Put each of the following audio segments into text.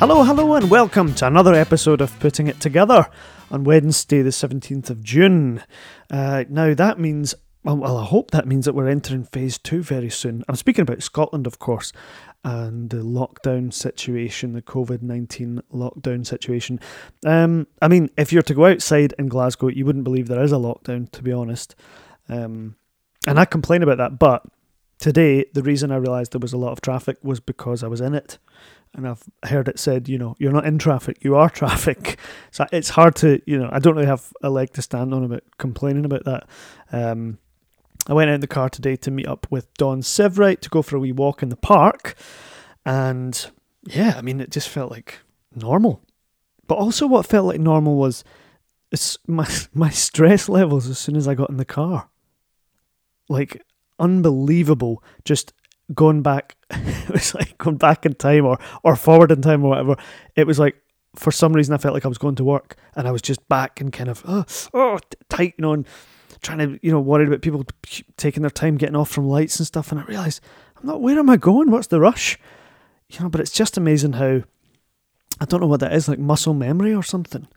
Hello, hello, and welcome to another episode of Putting It Together on Wednesday the 17th of June. Now that means, well, I hope that means that we're entering phase two very soon. I'm speaking about Scotland, of course, and the lockdown situation, the COVID-19 lockdown situation. I mean, if you're to go outside in Glasgow, you wouldn't believe there is a lockdown, to be honest. And I complain about that, but today, the reason I realised there was a lot of traffic was because I was in it. And I've heard it said, you know, you're not in traffic, you are traffic. So it's hard to, you know, I don't really have a leg to stand on about complaining about that. I went out in the car today to meet up with Don Severite to go for a wee walk in the park. And yeah, I mean, it just felt like normal. But also what felt like normal was my stress levels as soon as I got in the car. Like, unbelievable, just going back. It was like going back in time or forward in time or whatever. It was like, for some reason, I felt like I was going to work and I was just back and kind of tight on, trying to, you know, worried about people taking their time getting off from lights and stuff. And I realised, where am I going? What's the rush? You know, but it's just amazing how, I don't know what that is, like muscle memory or something.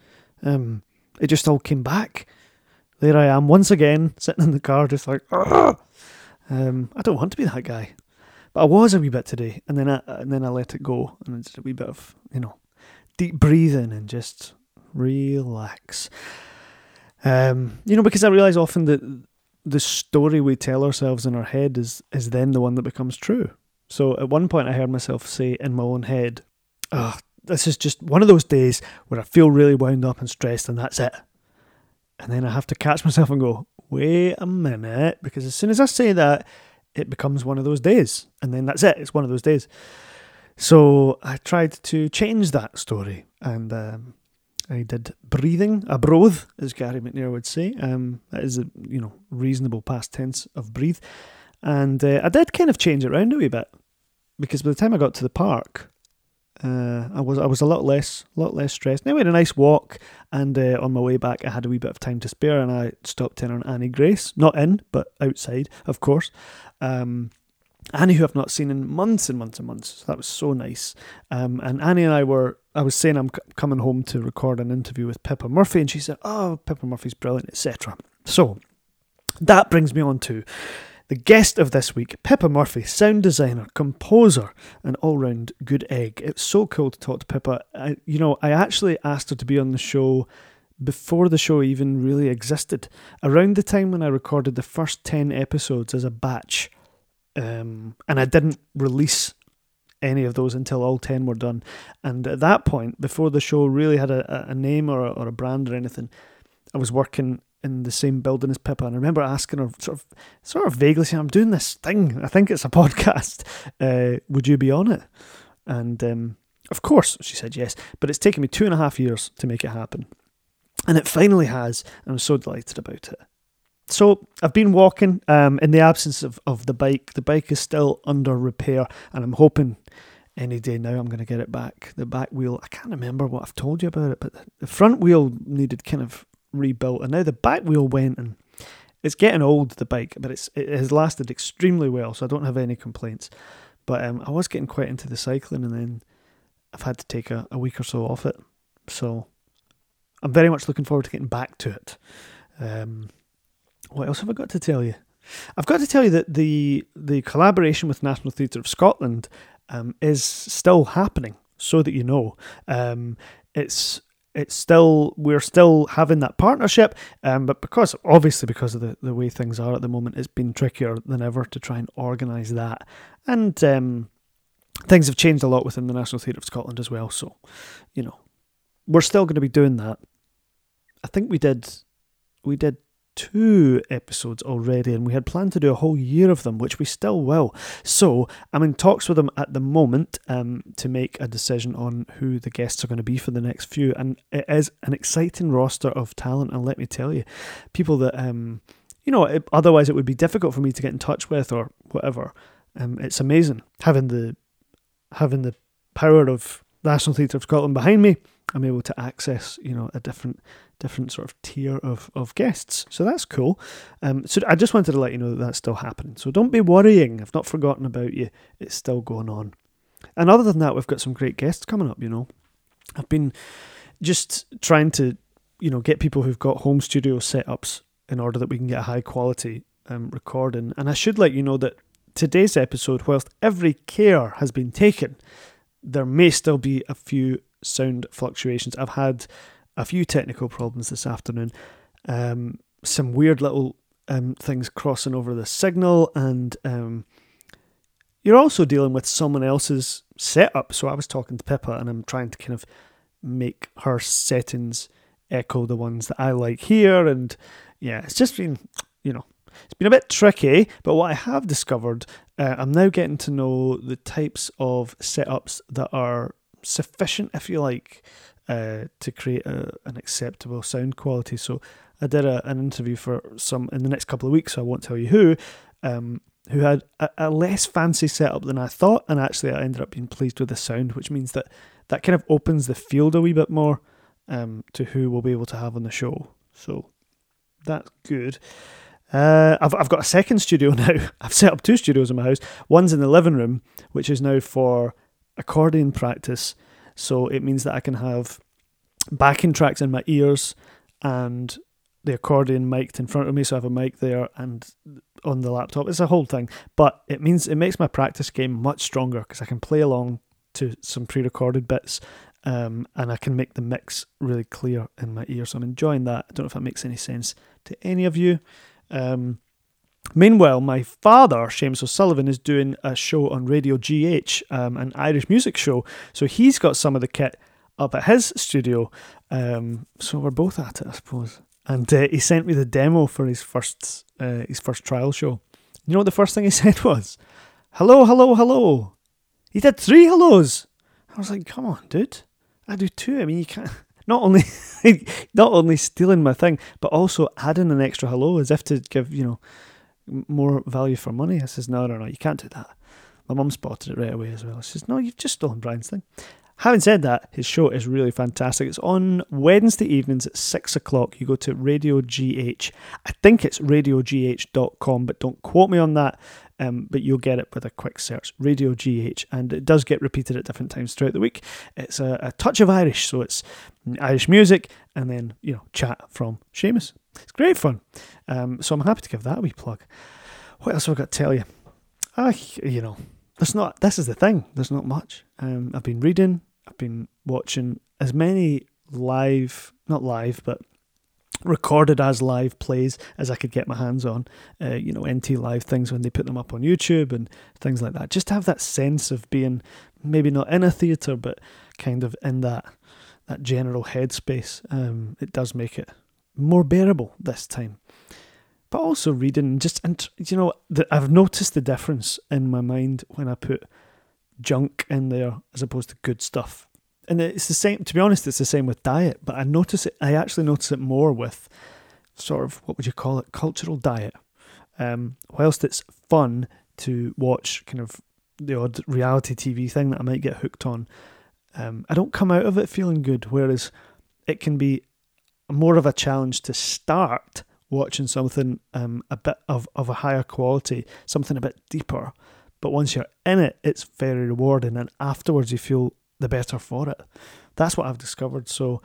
It just all came back. There I am once again, sitting in the car just like, I don't want to be that guy, but I was a wee bit today, and then I let it go, and it's a wee bit of, you know, deep breathing and just relax. You know, because I realise often that the story we tell ourselves in our head is then the one that becomes true. So at one point I heard myself say in my own head, this is just one of those days where I feel really wound up and stressed, and that's it. And then I have to catch myself and go, wait a minute, because as soon as I say that, it becomes one of those days. And then that's it. It's one of those days. So I tried to change that story. And I did breathing, a broth, as Gary McNair would say. That is a, you know, reasonable past tense of breathe. And I did kind of change it around a wee bit, because by the time I got to the park, I was a lot less stressed. Anyway, I had a nice walk, and on my way back I had a wee bit of time to spare, and I stopped in on Annie Grace. Not in, but outside, of course. Annie, who I've not seen in months and months and months. So that was so nice. And Annie and I were, I was saying I'm coming home to record an interview with Pippa Murphy, and she said, oh, Pippa Murphy's brilliant, etc. So that brings me on to the guest of this week, Pippa Murphy, sound designer, composer, and all-round good egg. It's so cool to talk to Pippa. I actually asked her to be on the show before the show even really existed, around the time when I recorded the first 10 episodes as a batch, and I didn't release any of those until all 10 were done. And at that point, before the show really had a name or a brand or anything, I was working in the same building as Pippa, and I remember asking her sort of vaguely saying, I'm doing this thing, I think it's a podcast, would you be on it? And of course she said yes, but it's taken me 2.5 years to make it happen, and it finally has, and I'm so delighted about it. So I've been walking in the absence of the bike. The bike is still under repair, and I'm hoping any day now I'm going to get it back. The back wheel, I can't remember what I've told you about it, but the front wheel needed kind of rebuilt, and now the back wheel went, and it's getting old, the bike, but it has lasted extremely well, so I don't have any complaints. But I was getting quite into the cycling, and then I've had to take a week or so off it, so I'm very much looking forward to getting back to it. What else have I got to tell you? I've got to tell you that the collaboration with National Theatre of Scotland is still happening, so that you know. We're still having that partnership, but because of the way things are at the moment, it's been trickier than ever to try and organise that. And things have changed a lot within the National Theatre of Scotland as well, so, you know, we're still going to be doing that. I think we did 2 episodes already, and we had planned to do a whole year of them, which we still will. So I'm in talks with them at the moment to make a decision on who the guests are going to be for the next few, and it is an exciting roster of talent, and let me tell you, people that otherwise it would be difficult for me to get in touch with or whatever. It's amazing having the power of National Theatre of Scotland behind me. I'm able to access, you know, a different sort of tier of guests. So that's cool. So I just wanted to let you know that's still happening. So don't be worrying. I've not forgotten about you. It's still going on. And other than that, we've got some great guests coming up, you know. I've been just trying to, you know, get people who've got home studio setups in order that we can get a high quality recording. And I should let you know that today's episode, whilst every care has been taken, there may still be a few sound fluctuations. I've had a few technical problems this afternoon, some weird little things crossing over the signal, and you're also dealing with someone else's setup. So I was talking to Pippa and I'm trying to kind of make her settings echo the ones that I like here, and yeah, it's just been, you know, it's been a bit tricky. But what I have discovered, I'm now getting to know the types of setups that are sufficient, if you like, to create an acceptable sound quality. So I did an interview for some in the next couple of weeks, so I won't tell you who had a less fancy setup than I thought, and actually I ended up being pleased with the sound, which means that kind of opens the field a wee bit more to who we'll be able to have on the show. So that's good. I've got a second studio now. I've set up two studios in my house. One's in the living room, which is now for accordion practice. So it means that I can have backing tracks in my ears and the accordion mic'd in front of me, so I have a mic there and on the laptop. It's a whole thing, but it means it makes my practice game much stronger because I can play along to some pre-recorded bits, and I can make the mix really clear in my ear. So I'm enjoying that. I don't know if that makes any sense to any of you. Meanwhile, my father, Seamus O'Sullivan, is doing a show on Radio GH, an Irish music show. So he's got some of the kit up at his studio. So we're both at it, I suppose. And he sent me the demo for his first trial show. You know what the first thing he said was? Hello, hello, hello. He did 3 hellos. I was like, come on, dude. I do 2. I mean, you can't. Not only stealing my thing, but also adding an extra hello as if to give, you know, more value for money. I says, no, you can't do that. My mum spotted it right away as well. She says, no, you've just stolen Brian's thing. Having said that, his show is really fantastic. It's on Wednesday evenings at 6 o'clock. You go to Radio GH. I think it's radiogh.com, but don't quote me on that. But you'll get it with a quick search, Radio GH, and it does get repeated at different times throughout the week. It's a touch of Irish, so it's Irish music and then, you know, chat from Seamus. It's great fun. So I'm happy to give that a wee plug. What else have I got to tell you? You know, this is the thing, there's not much. I've been reading, I've been watching as many recorded as live plays as I could get my hands on, you know, NT Live things when they put them up on YouTube and things like that, just to have that sense of being maybe not in a theatre but kind of in that general headspace. It does make it more bearable this time. But also reading, you know, I've noticed the difference in my mind when I put junk in there as opposed to good stuff. And it's the same, to be honest, it's the same with diet, but I actually notice it more with sort of, what would you call it, cultural diet. Whilst it's fun to watch kind of the odd reality TV thing that I might get hooked on, I don't come out of it feeling good, whereas it can be more of a challenge to start watching something a bit of a higher quality, something a bit deeper. But once you're in it, it's very rewarding, and afterwards you feel the better for it. That's what I've discovered. So,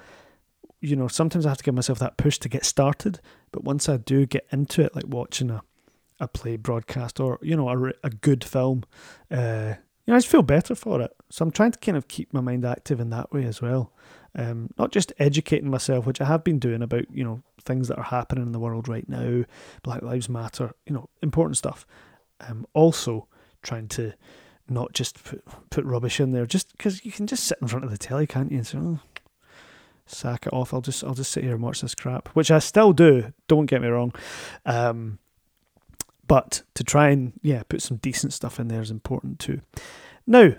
you know, sometimes I have to give myself that push to get started, but once I do get into it, like watching a play broadcast or, you know, a good film, you know, I just feel better for it. So I'm trying to kind of keep my mind active in that way as well. Not just educating myself, which I have been doing about, you know, things that are happening in the world right now, Black Lives Matter, you know, important stuff. Also trying to not just put rubbish in there, just because you can just sit in front of the telly, can't you? And say, oh, sack it off. I'll just sit here and watch this crap, which I still do. Don't get me wrong. But to try and put some decent stuff in there is important too. Now,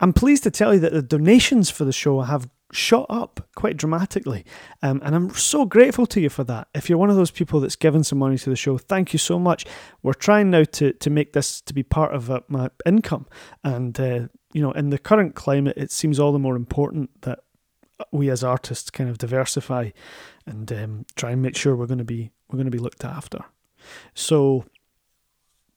I'm pleased to tell you that the donations for the show have shot up quite dramatically, and I'm so grateful to you for that. If you're one of those people that's given some money to the show, thank you so much. We're trying now to make this to be part of my income, and you know, in the current climate, it seems all the more important that we as artists kind of diversify and try and make sure we're going to be looked after. So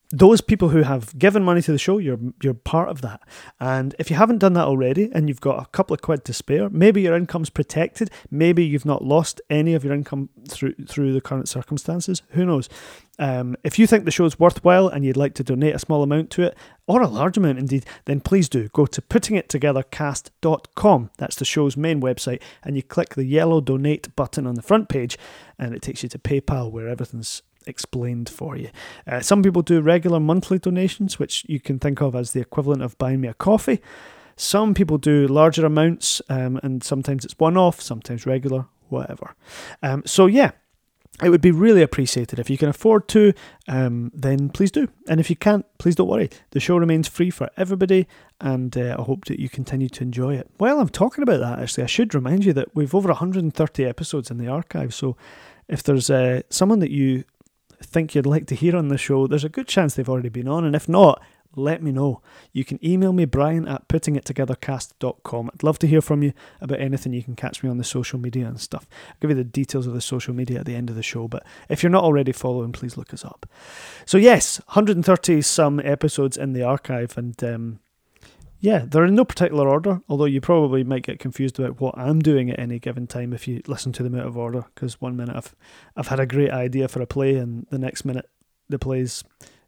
those people who have given money to the show, you're part of that. And if you haven't done that already and you've got a couple of quid to spare, maybe your income's protected, maybe you've not lost any of your income through the current circumstances, who knows. If you think the show's worthwhile and you'd like to donate a small amount to it, or a large amount indeed, then please do go to puttingittogethercast.com. That's the show's main website, and you click the yellow donate button on the front page and it takes you to PayPal, where everything's explained for you. Some people do regular monthly donations, which you can think of as the equivalent of buying me a coffee. Some people do larger amounts, and sometimes it's one-off, sometimes regular, whatever. So yeah, it would be really appreciated. If you can afford to, then please do. And if you can't, please don't worry. The show remains free for everybody, and I hope that you continue to enjoy it. Well, I'm talking about that, actually, I should remind you that we've over 130 episodes in the archive, so if there's someone that you think you'd like to hear on the show, there's a good chance they've already been on, and if not, let me know. You can email me, Brian, at puttingittogethercast.com. I'd love to hear from you about anything. You can catch me on the social media and stuff. I'll give you the details of the social media at the end of the show, but if you're not already following, please look us up. So yes, 130 some episodes in the archive, and yeah, they're in no particular order, although you probably might get confused about what I'm doing at any given time if you listen to them out of order, because one minute I've had a great idea for a play, and the next minute the play's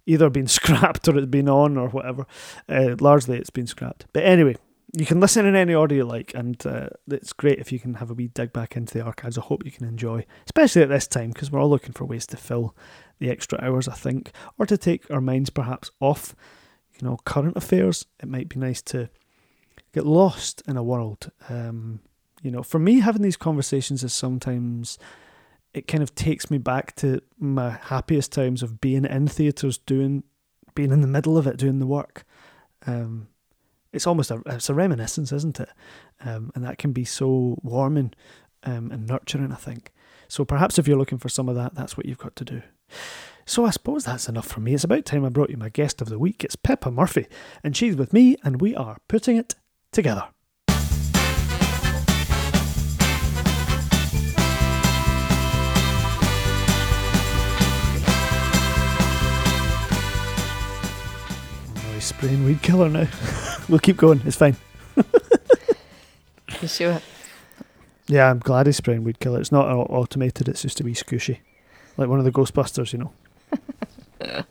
either been scrapped or it's been on or whatever. Largely it's been scrapped. But anyway, you can listen in any order you like, and it's great if you can have a wee dig back into the archives. I hope you can enjoy, especially at this time, because we're all looking for ways to fill the extra hours, I think, or to take our minds perhaps off, you know, current affairs. It might be nice to get lost in a world. You know, for me, having these conversations is sometimes, it kind of takes me back to my happiest times of being in theatres, being in the middle of it, doing the work. It's almost it's a reminiscence, isn't it? And that can be so warming and nurturing, I think. So perhaps if you're looking for some of that, that's what you've got to do. So I suppose that's enough for me. It's about time I brought you my guest of the week. It's Pippa Murphy, and she's with me, and we are putting it together. Oh, he's spraying weed killer now. We'll keep going. It's fine. You sure? Yeah, I'm glad he's spraying weed killer. It's not automated. It's just a wee squishy, like one of the Ghostbusters, you know.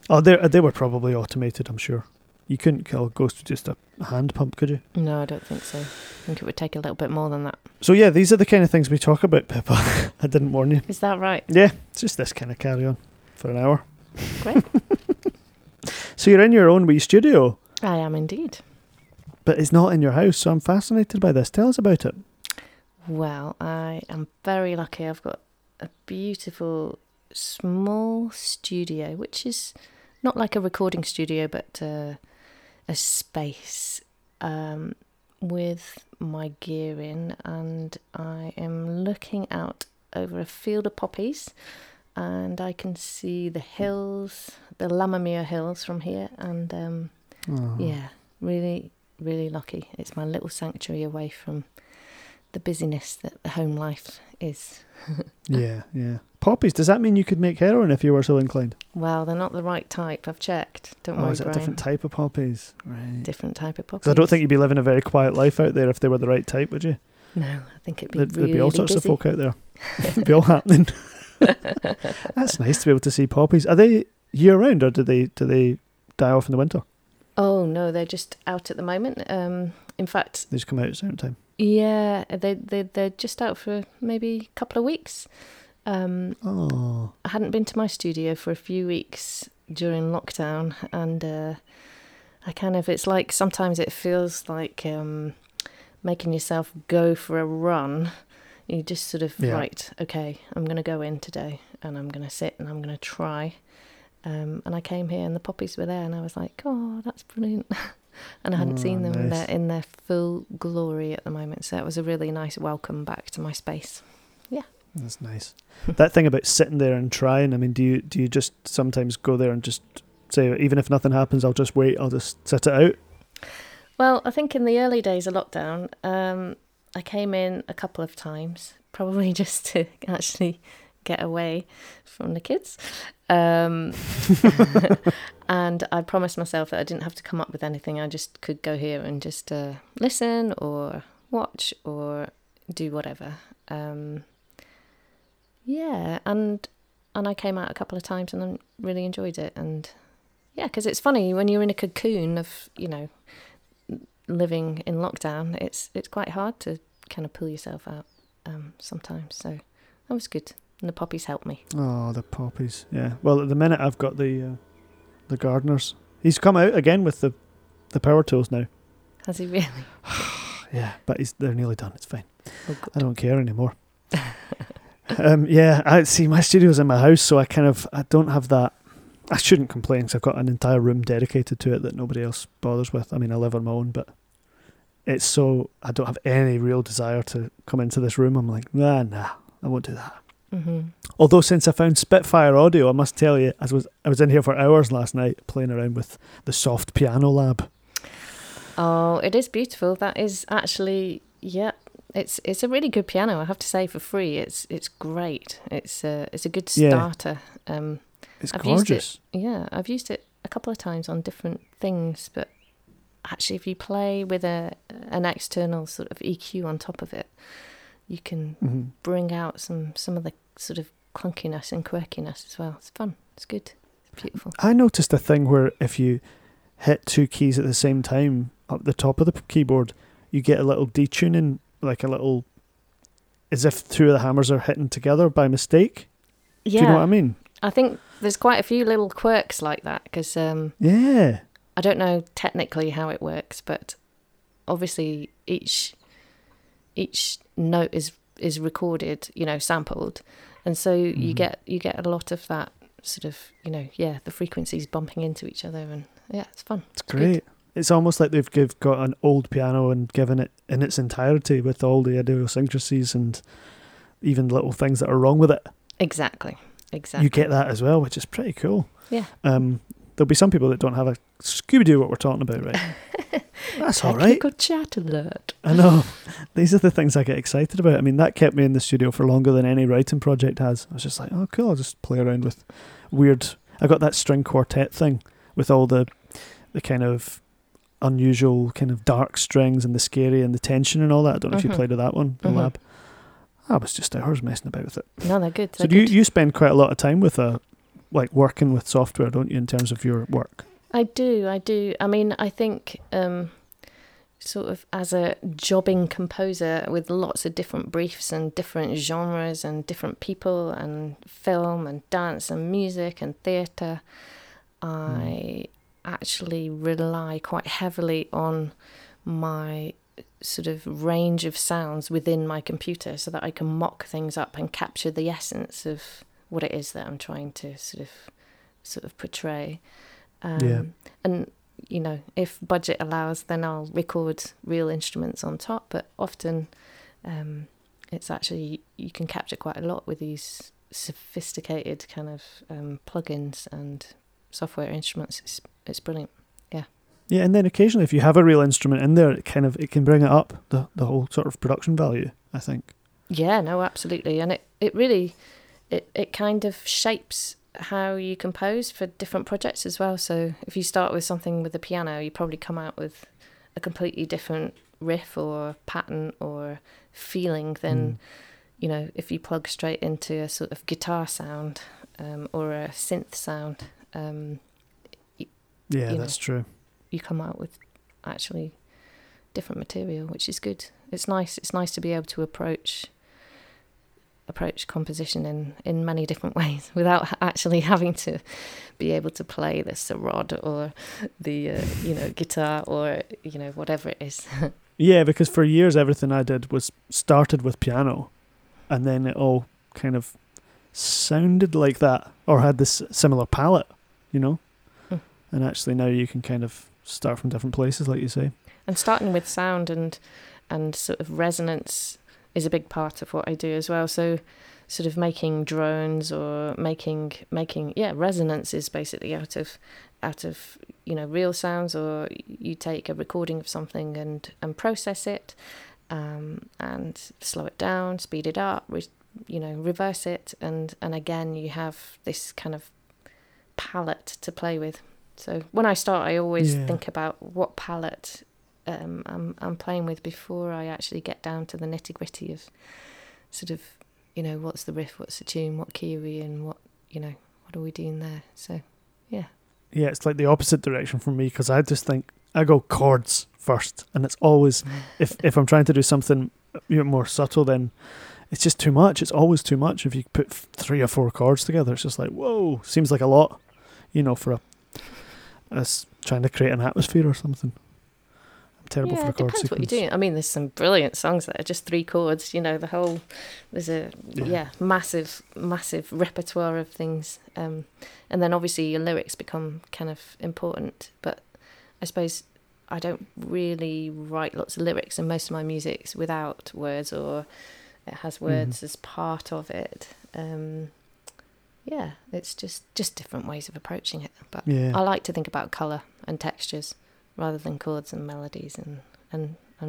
Oh, they were probably automated, I'm sure. You couldn't kill a ghost with just a hand pump, could you? No, I don't think so. I think it would take a little bit more than that. So yeah, these are the kind of things we talk about, Pippa. I didn't warn you. Is that right? Yeah, it's just this kind of carry-on for an hour. Great. So you're in your own wee studio. I am indeed. But it's not in your house, so I'm fascinated by this. Tell us about it. Well, I am very lucky. I've got a beautiful small studio, which is not like a recording studio, but a space with my gear in, and I am looking out over a field of poppies, and I can see the hills, the Lammermuir Hills from here, and yeah, really, really lucky. It's my little sanctuary away from the busyness that the home life is. Yeah. Poppies, does that mean you could make heroin if you were so inclined? Well, they're not the right type, I've checked. Don't worry, is it Brian. A different type of poppies? Right. Different type of poppies. So I don't think you'd be living a very quiet life out there if they were the right type, would you? No, I think it'd be really busy. There'd be all sorts of folk out there. It'd be all happening. That's nice to be able to see poppies. Are they year-round, or do they die off in the winter? Oh, no, they're just out at the moment. In fact, they just come out at a certain time. Yeah, they're just out for maybe a couple of weeks. I hadn't been to my studio for a few weeks during lockdown, and I kind of, it's like sometimes it feels like making yourself go for a run. You just sort of, right, okay, I'm going to go in today, and I'm going to sit, and I'm going to try. And I came here, and the poppies were there, and I was like, oh, that's brilliant. And I hadn't seen them in their full glory at the moment. So that was a really nice welcome back to my space. Yeah. That's nice. That thing about sitting there and trying, I mean, do you just sometimes go there and just say, even if nothing happens, I'll just wait, I'll just sit it out? Well, I think in the early days of lockdown, I came in a couple of times, probably just to actually get away from the kids. And I promised myself that I didn't have to come up with anything. I just could go here and just listen or watch or do whatever. Yeah, and I came out a couple of times and I really enjoyed it. And yeah, because it's funny when you're in a cocoon of, you know, living in lockdown, it's quite hard to kind of pull yourself out sometimes. So that was good. And the poppies helped me. Oh, the poppies! Yeah. Well, at the minute I've got the gardeners. He's come out again with the power tools now. Has he really? Yeah, but they're nearly done. It's fine. Oh, I don't care anymore. Yeah. I see. My studio's in my house, so I don't have that. I shouldn't complain because I've got an entire room dedicated to it that nobody else bothers with. I mean, I live on my own, but it's so I don't have any real desire to come into this room. I'm like, nah, I won't do that. Mm-hmm. Although since I found Spitfire Audio, I must tell you, I was in here for hours last night playing around with the Soft Piano Lab. Oh, it is beautiful. That is actually, yeah, it's a really good piano. I have to say, for free, it's great. It's a good starter. Yeah. It's gorgeous. I've used it a couple of times on different things, but actually, if you play with an external sort of EQ on top of it, you can bring out some of the sort of clunkiness and quirkiness as well. It's fun. It's good. It's beautiful. I noticed a thing where if you hit two keys at the same time up the top of the keyboard, you get a little detuning, like a little, as if two of the hammers are hitting together by mistake. Yeah. Do you know what I mean? I think there's quite a few little quirks like that because I don't know technically how it works, but obviously each note is recorded, you know, sampled, and so you get a lot of that sort of, you know, the frequencies bumping into each other, and it's fun. It's great. Good. It's almost like they've got an old piano and given it in its entirety with all the idiosyncrasies and even little things that are wrong with it. Exactly. You get that as well, which is pretty cool. Yeah. There'll be some people that don't have a Scooby-Doo what we're talking about, right? That's all right. Technical chat alert. I know. These are the things I get excited about. I mean, that kept me in the studio for longer than any writing project has. I was just like, oh, cool, I'll just play around with weird... I got that string quartet thing with all the kind of unusual kind of dark strings and the scary and the tension and all that. I don't know if you played with that one, the lab. I was just hours messing about with it. No, they're good. You spend quite a lot of time with working with software, don't you, in terms of your work? I do. I mean, I think sort of as a jobbing composer with lots of different briefs and different genres and different people and film and dance and music and theatre, I actually rely quite heavily on my sort of range of sounds within my computer so that I can mock things up and capture the essence of what it is that I'm trying to sort of portray. And, you know, if budget allows, then I'll record real instruments on top, but often it's actually, you can capture quite a lot with these sophisticated kind of plugins and software instruments. It's brilliant. Yeah, and then occasionally if you have a real instrument in there, it can bring it up, the whole sort of production value, I think. Yeah, no, absolutely. And it really kind of shapes how you compose for different projects as well. So if you start with something with the piano, you probably come out with a completely different riff or pattern or feeling than, you know, if you plug straight into a sort of guitar sound or a synth sound. That's true. You come out with actually different material, which is good. It's nice to be able to approach composition in many different ways without actually having to be able to play the sarod or the guitar or, you know, whatever it is. Yeah, because for years everything I did was started with piano and then it all kind of sounded like that or had this similar palette, you know. And actually now you can kind of start from different places, like you say. And starting with sound and sort of resonance is a big part of what I do as well. So sort of making drones or making resonances basically out of, you know, real sounds, or you take a recording of something and process it and slow it down, speed it up, you know, reverse it, and again you have this kind of palette to play with. So when I start, I always think about what palette I'm playing with before I actually get down to the nitty-gritty of sort of, you know, what's the riff, what's the tune, what key are we in, what, you know, what are we doing there? So, yeah. Yeah, it's like the opposite direction for me, because I just think, I go chords first, and it's always, if I'm trying to do something more subtle, then it's just too much. It's always too much. If you put 3 or 4 chords together, it's just like, whoa, seems like a lot, you know, for trying to create an atmosphere or something. I'm terrible for a chord sequence. It depends what you're doing. I mean, there's some brilliant songs that are just 3 chords, you know, there's a massive, massive repertoire of things. And then obviously your lyrics become kind of important, but I suppose I don't really write lots of lyrics, and most of my music's without words, or it has words as part of it. It's just different ways of approaching it. But I like to think about colour and textures rather than chords and melodies and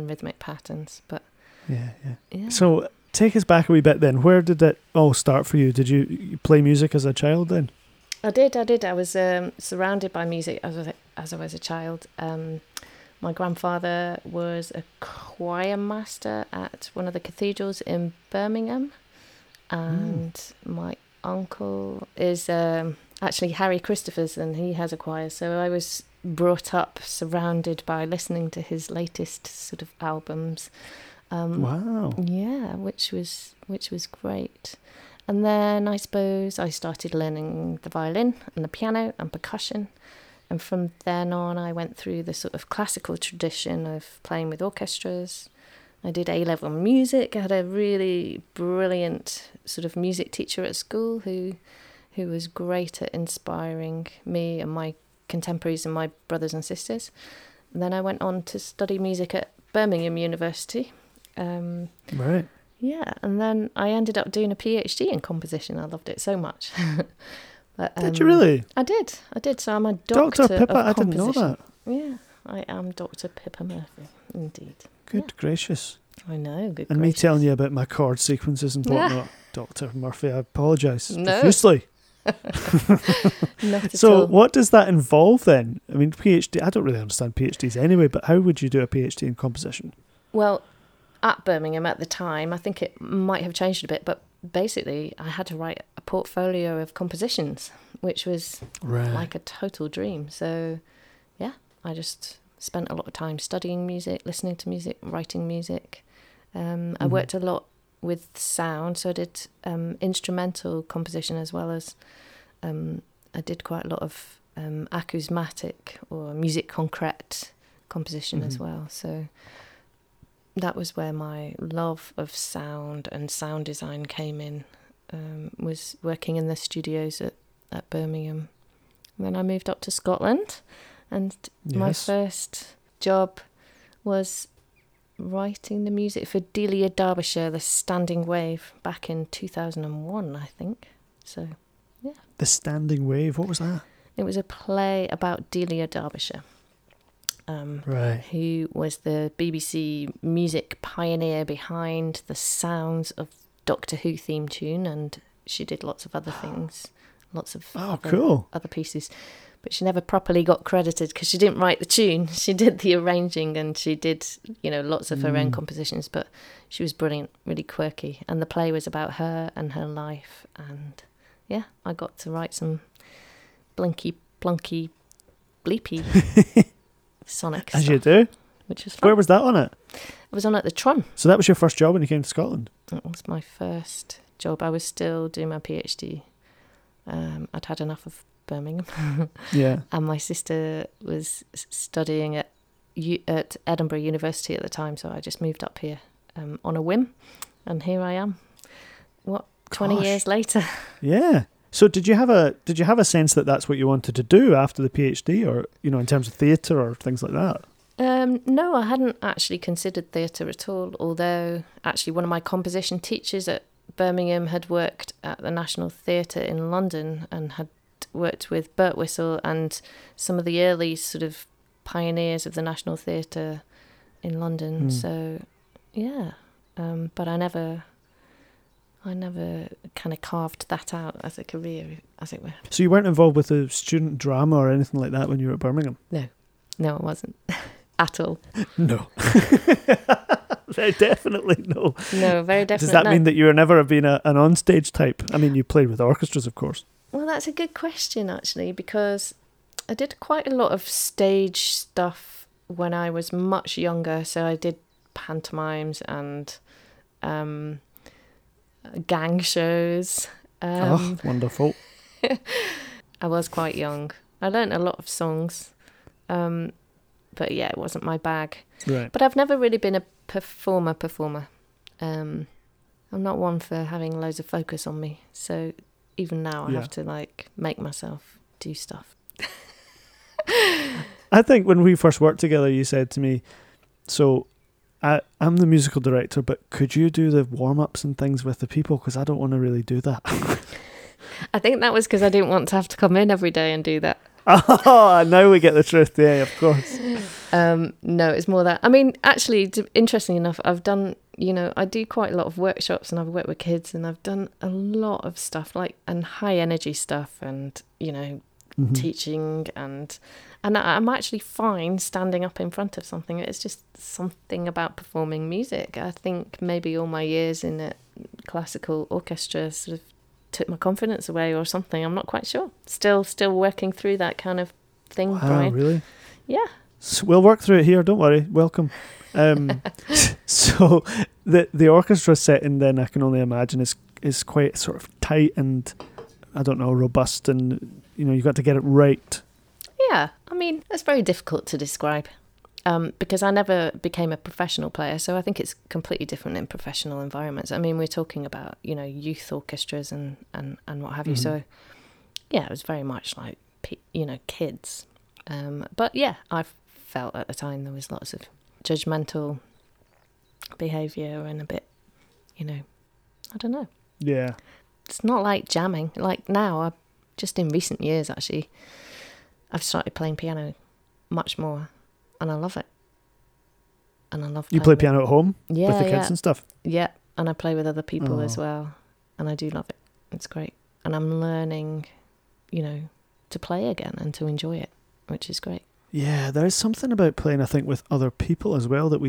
rhythmic patterns. But yeah. So take us back a wee bit then. Where did it all start for you? Did you play music as a child then? I did. I was surrounded by music as I was a child. My grandfather was a choir master at one of the cathedrals in Birmingham, and my uncle is actually Harry Christophers, and he has a choir. So I was brought up surrounded by listening to his latest sort of albums. Wow! Yeah, which was great. And then I suppose I started learning the violin and the piano and percussion. And from then on, I went through the sort of classical tradition of playing with orchestras. I did A-level music. I had a really brilliant sort of music teacher at school who was great at inspiring me and my contemporaries and my brothers and sisters. And then I went on to study music at Birmingham University. Right. Yeah, and then I ended up doing a PhD in composition. I loved it so much. But, did you really? I did. So I'm a doctor of composition. I didn't know that. Yeah, I am Dr. Pippa Murphy, indeed. Good gracious. I know, good gracious. And me telling you about my chord sequences and whatnot. Dr. Murphy, I apologise. No. Profusely. Not at all. What does that involve then? I mean, PhD, I don't really understand PhDs anyway, but how would you do a PhD in composition? Well, at Birmingham at the time, I think it might have changed a bit, but basically I had to write a portfolio of compositions, which was like a total dream. So, yeah, I just spent a lot of time studying music, listening to music, writing music. I worked a lot with sound, so I did instrumental composition as well as I did quite a lot of acousmatic or music concrete composition as well. So that was where my love of sound and sound design came in, was working in the studios at Birmingham. And then I moved up to Scotland, and my first job was writing the music for Delia Derbyshire, The Standing Wave, back in 2001, I think. So, yeah. The Standing Wave, what was that? It was a play about Delia Derbyshire. Who was the BBC music pioneer behind the sounds of Doctor Who theme tune, and she did lots of other things, other pieces. But she never properly got credited because she didn't write the tune. She did the arranging, and she did, you know, lots of her own compositions, but she was brilliant, really quirky. And the play was about her and her life. And, yeah, I got to write some blinky, plunky, bleepy sonic stuff, as you do, which was fun. Where was that on it? I was on at the Tron. So that was your first job when you came to Scotland? That was my first job. I was still doing my PhD. I'd had enough of Birmingham. Yeah. And my sister was studying at Edinburgh University at the time, so I just moved up here on a whim, and here I am. 20 years later? Yeah. So did you have a sense that that's what you wanted to do after the PhD, or, you know, in terms of theatre or things like that? No, I hadn't actually considered theatre at all, although actually one of my composition teachers at Birmingham had worked at the National Theatre in London and had worked with Birtwistle and some of the early sort of pioneers of the National Theatre in London. So, yeah, but I never... I never kind of carved that out as a career, as it were. So you weren't involved with a student drama or anything like that when you were at Birmingham? No, I wasn't. At all. No. Very definitely no. No, very definitely. Does that mean that you were never have been an onstage type? I mean, you played with orchestras, of course. Well, that's a good question, actually, because I did quite a lot of stage stuff when I was much younger. So I did pantomimes and gang shows. Oh, wonderful. I was quite young. I learnt a lot of songs, but yeah, it wasn't my bag. Right. But I've never really been a performer. I'm not one for having loads of focus on me. So even now I have to make myself do stuff. I think when we first worked together, you said to me, so I'm the musical director, but could you do the warm-ups and things with the people? Because I don't want to really do that. I think that was because I didn't want to have to come in every day and do that. Oh, now we get the truth. Yeah, of course. No, it's more that. I mean, actually, interestingly enough, I've done, I do quite a lot of workshops and I've worked with kids and I've done a lot of stuff and high energy stuff and, mm-hmm. teaching and I'm actually fine standing up in front of something. It's just something about performing music. I think maybe all my years in a classical orchestra sort of took my confidence away or something. I'm not quite sure. Still working through that kind of thing. Wow, Brian. Really? Yeah. So we'll work through it here. Don't worry. Welcome. So the orchestra setting then I can only imagine is quite sort of tight and I don't know, robust and, you've got to get it right. Yeah. I mean, that's very difficult to describe because I never became a professional player. So I think it's completely different in professional environments. I mean, we're talking about, youth orchestras and what have you. Mm-hmm. So, yeah, it was very much like, kids. But, yeah, I felt at the time there was lots of judgmental behaviour and a bit, I don't know. Yeah. It's not like jamming. Like now, just in recent years, actually, I've started playing piano much more, and I love it. And I love. You play piano at home? Yeah, with the kids and stuff? Yeah, and I play with other people as well, and I do love it. It's great. And I'm learning, to play again and to enjoy it, which is great. Yeah, there is something about playing, I think, with other people as well that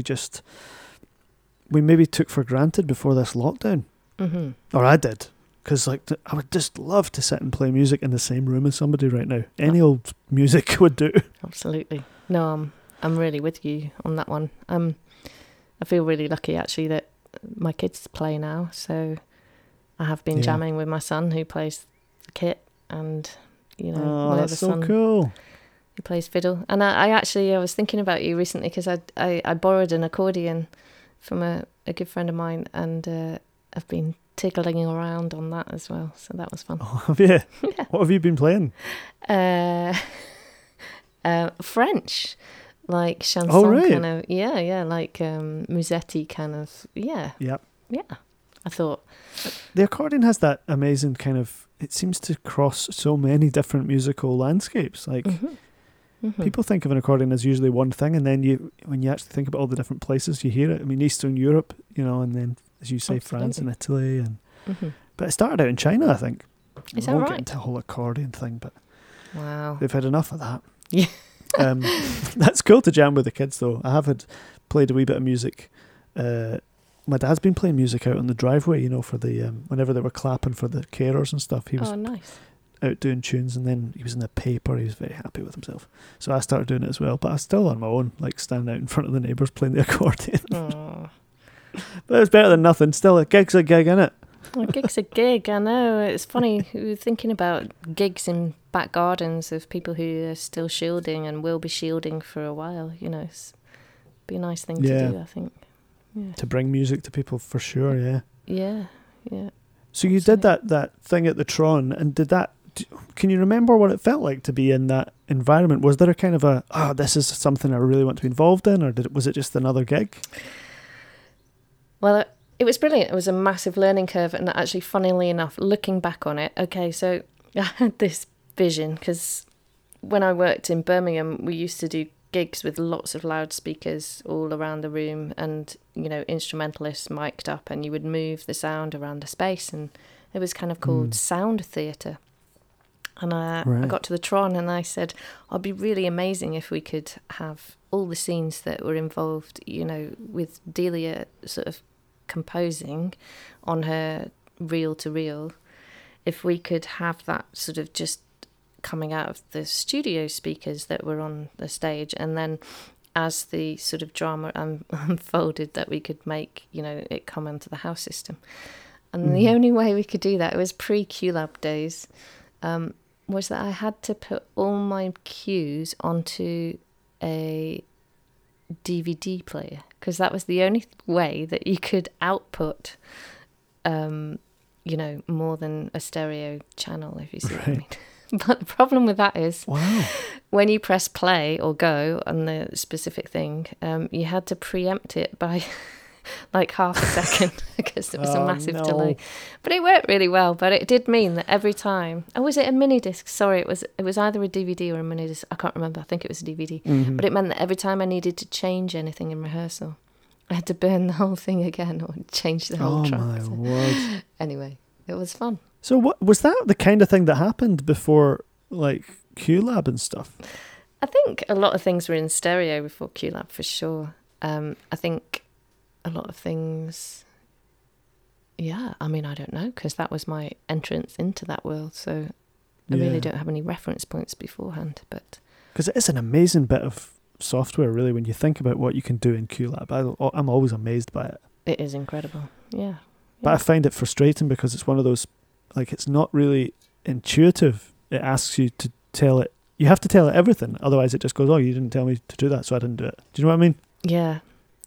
we maybe took for granted before this lockdown. Mm-hmm. Or I did. Because I would just love to sit and play music in the same room as somebody right now. Any old music would do. Absolutely. No, I'm really with you on that one. I feel really lucky actually that my kids play now. So I have been jamming with my son who plays the kit and, my other son. Oh, that's so cool. He plays fiddle. And I was thinking about you recently because I borrowed an accordion from a good friend of mine and I've been tickling around on that as well, so that was fun. Oh, have you? Yeah. What have you been playing? French, like chanson, oh, right. Kind of, yeah, like Musetti kind of, yeah. Yep. Yeah, I thought. The accordion has that amazing kind of, it seems to cross so many different musical landscapes, like, mm-hmm. Mm-hmm. People think of an accordion as usually one thing, and then when you actually think about all the different places you hear it, I mean, Eastern Europe, and then as you say, absolutely. France and Italy, and mm-hmm. but it started out in China, I think. Is that right? We'll get into the whole accordion thing, but wow, they've had enough of that. Yeah, that's cool to jam with the kids, though. I have played a wee bit of music. My dad's been playing music out on the driveway, for the whenever they were clapping for the carers and stuff. He was out doing tunes, and then he was in the paper. He was very happy with himself, so I started doing it as well. But I was still on my own, like standing out in front of the neighbours playing the accordion. Aww. But it's better than nothing. Still, a gig's a gig, innit? A gig's a gig, I know. It's funny, we were thinking about gigs in back gardens of people who are still shielding and will be shielding for a while, It's be a nice thing to do, I think. Yeah. To bring music to people, for sure, yeah. Yeah, yeah. So absolutely. You did that thing at the Tron, and did that... Can you remember what it felt like to be in that environment? Was there a kind of this is something I really want to be involved in, or was it just another gig? Well, it was brilliant. It was a massive learning curve. And actually, funnily enough, looking back on it, okay, so I had this vision because when I worked in Birmingham, we used to do gigs with lots of loudspeakers all around the room and, you know, instrumentalists mic'd up, and you would move the sound around the space, and it was kind of called sound theatre. And I got to the Tron and I said, it'd be really amazing if we could have all the scenes that were involved, you know, with Delia sort of composing on her reel-to-reel, if we could have that sort of just coming out of the studio speakers that were on the stage, and then as the sort of drama unfolded, that we could make, you know, it come into the house system. And the only way we could do that, it was pre-QLab days, was that I had to put all my cues onto a DVD player, because that was the only way that you could output, you know, more than a stereo channel, if you see what I mean. But the problem with that is when you press play or go on the specific thing, you had to preempt it by like half a second because there was a massive delay. But it worked really well. But it did mean that every time, was it a mini disc? Sorry, it was either a DVD or a mini disc. I can't remember. I think it was a DVD. Mm-hmm. But it meant that every time I needed to change anything in rehearsal, I had to burn the whole thing again or change the whole track. My word. Anyway, it was fun. So what was that the kind of thing that happened before, like, QLab and stuff? I think a lot of things were in stereo before QLab, for sure. I think a lot of things... Yeah, I mean, I don't know, because that was my entrance into that world, so I really don't have any reference points beforehand. Because it is an amazing bit of software, really, when you think about what you can do in QLab. I'm always amazed by it. It is incredible, yeah. But I find it frustrating because it's one of those... Like, it's not really intuitive. It asks you to tell it. You have to tell it everything. Otherwise, it just goes, oh, you didn't tell me to do that, so I didn't do it. Do you know what I mean? Yeah.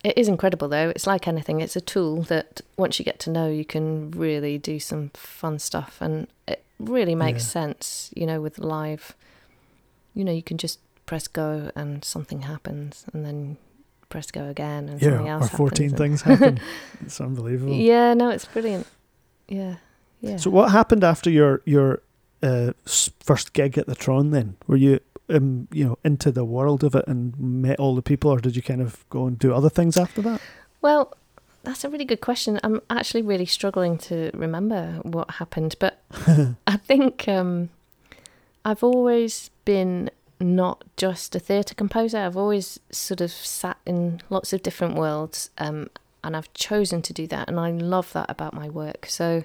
It is incredible, though. It's like anything. It's a tool that once you get to know, you can really do some fun stuff. And it really makes sense, you know, with live. You know, you can just press go and something happens, and then press go again and something else happens. Yeah, or 14 things happen. It's unbelievable. Yeah, no, it's brilliant. Yeah. Yeah. So what happened after your first gig at the Tron then? Were you into the world of it and met all the people, or did you kind of go and do other things after that? Well, that's a really good question. I'm actually really struggling to remember what happened, but I think I've always been not just a theatre composer. I've always sort of sat in lots of different worlds, and I've chosen to do that, and I love that about my work. So...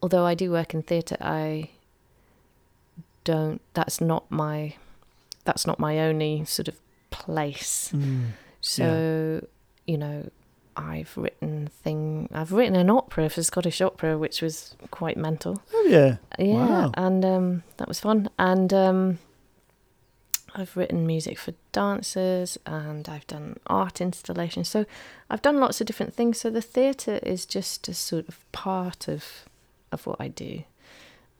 Although I do work in theatre, that's not my only sort of place. So, you know, I've written an opera for Scottish Opera, which was quite mental. Oh, yeah. Yeah, wow. And that was fun. And I've written music for dancers, and I've done art installations. So I've done lots of different things. So the theatre is just a sort of part of what I do,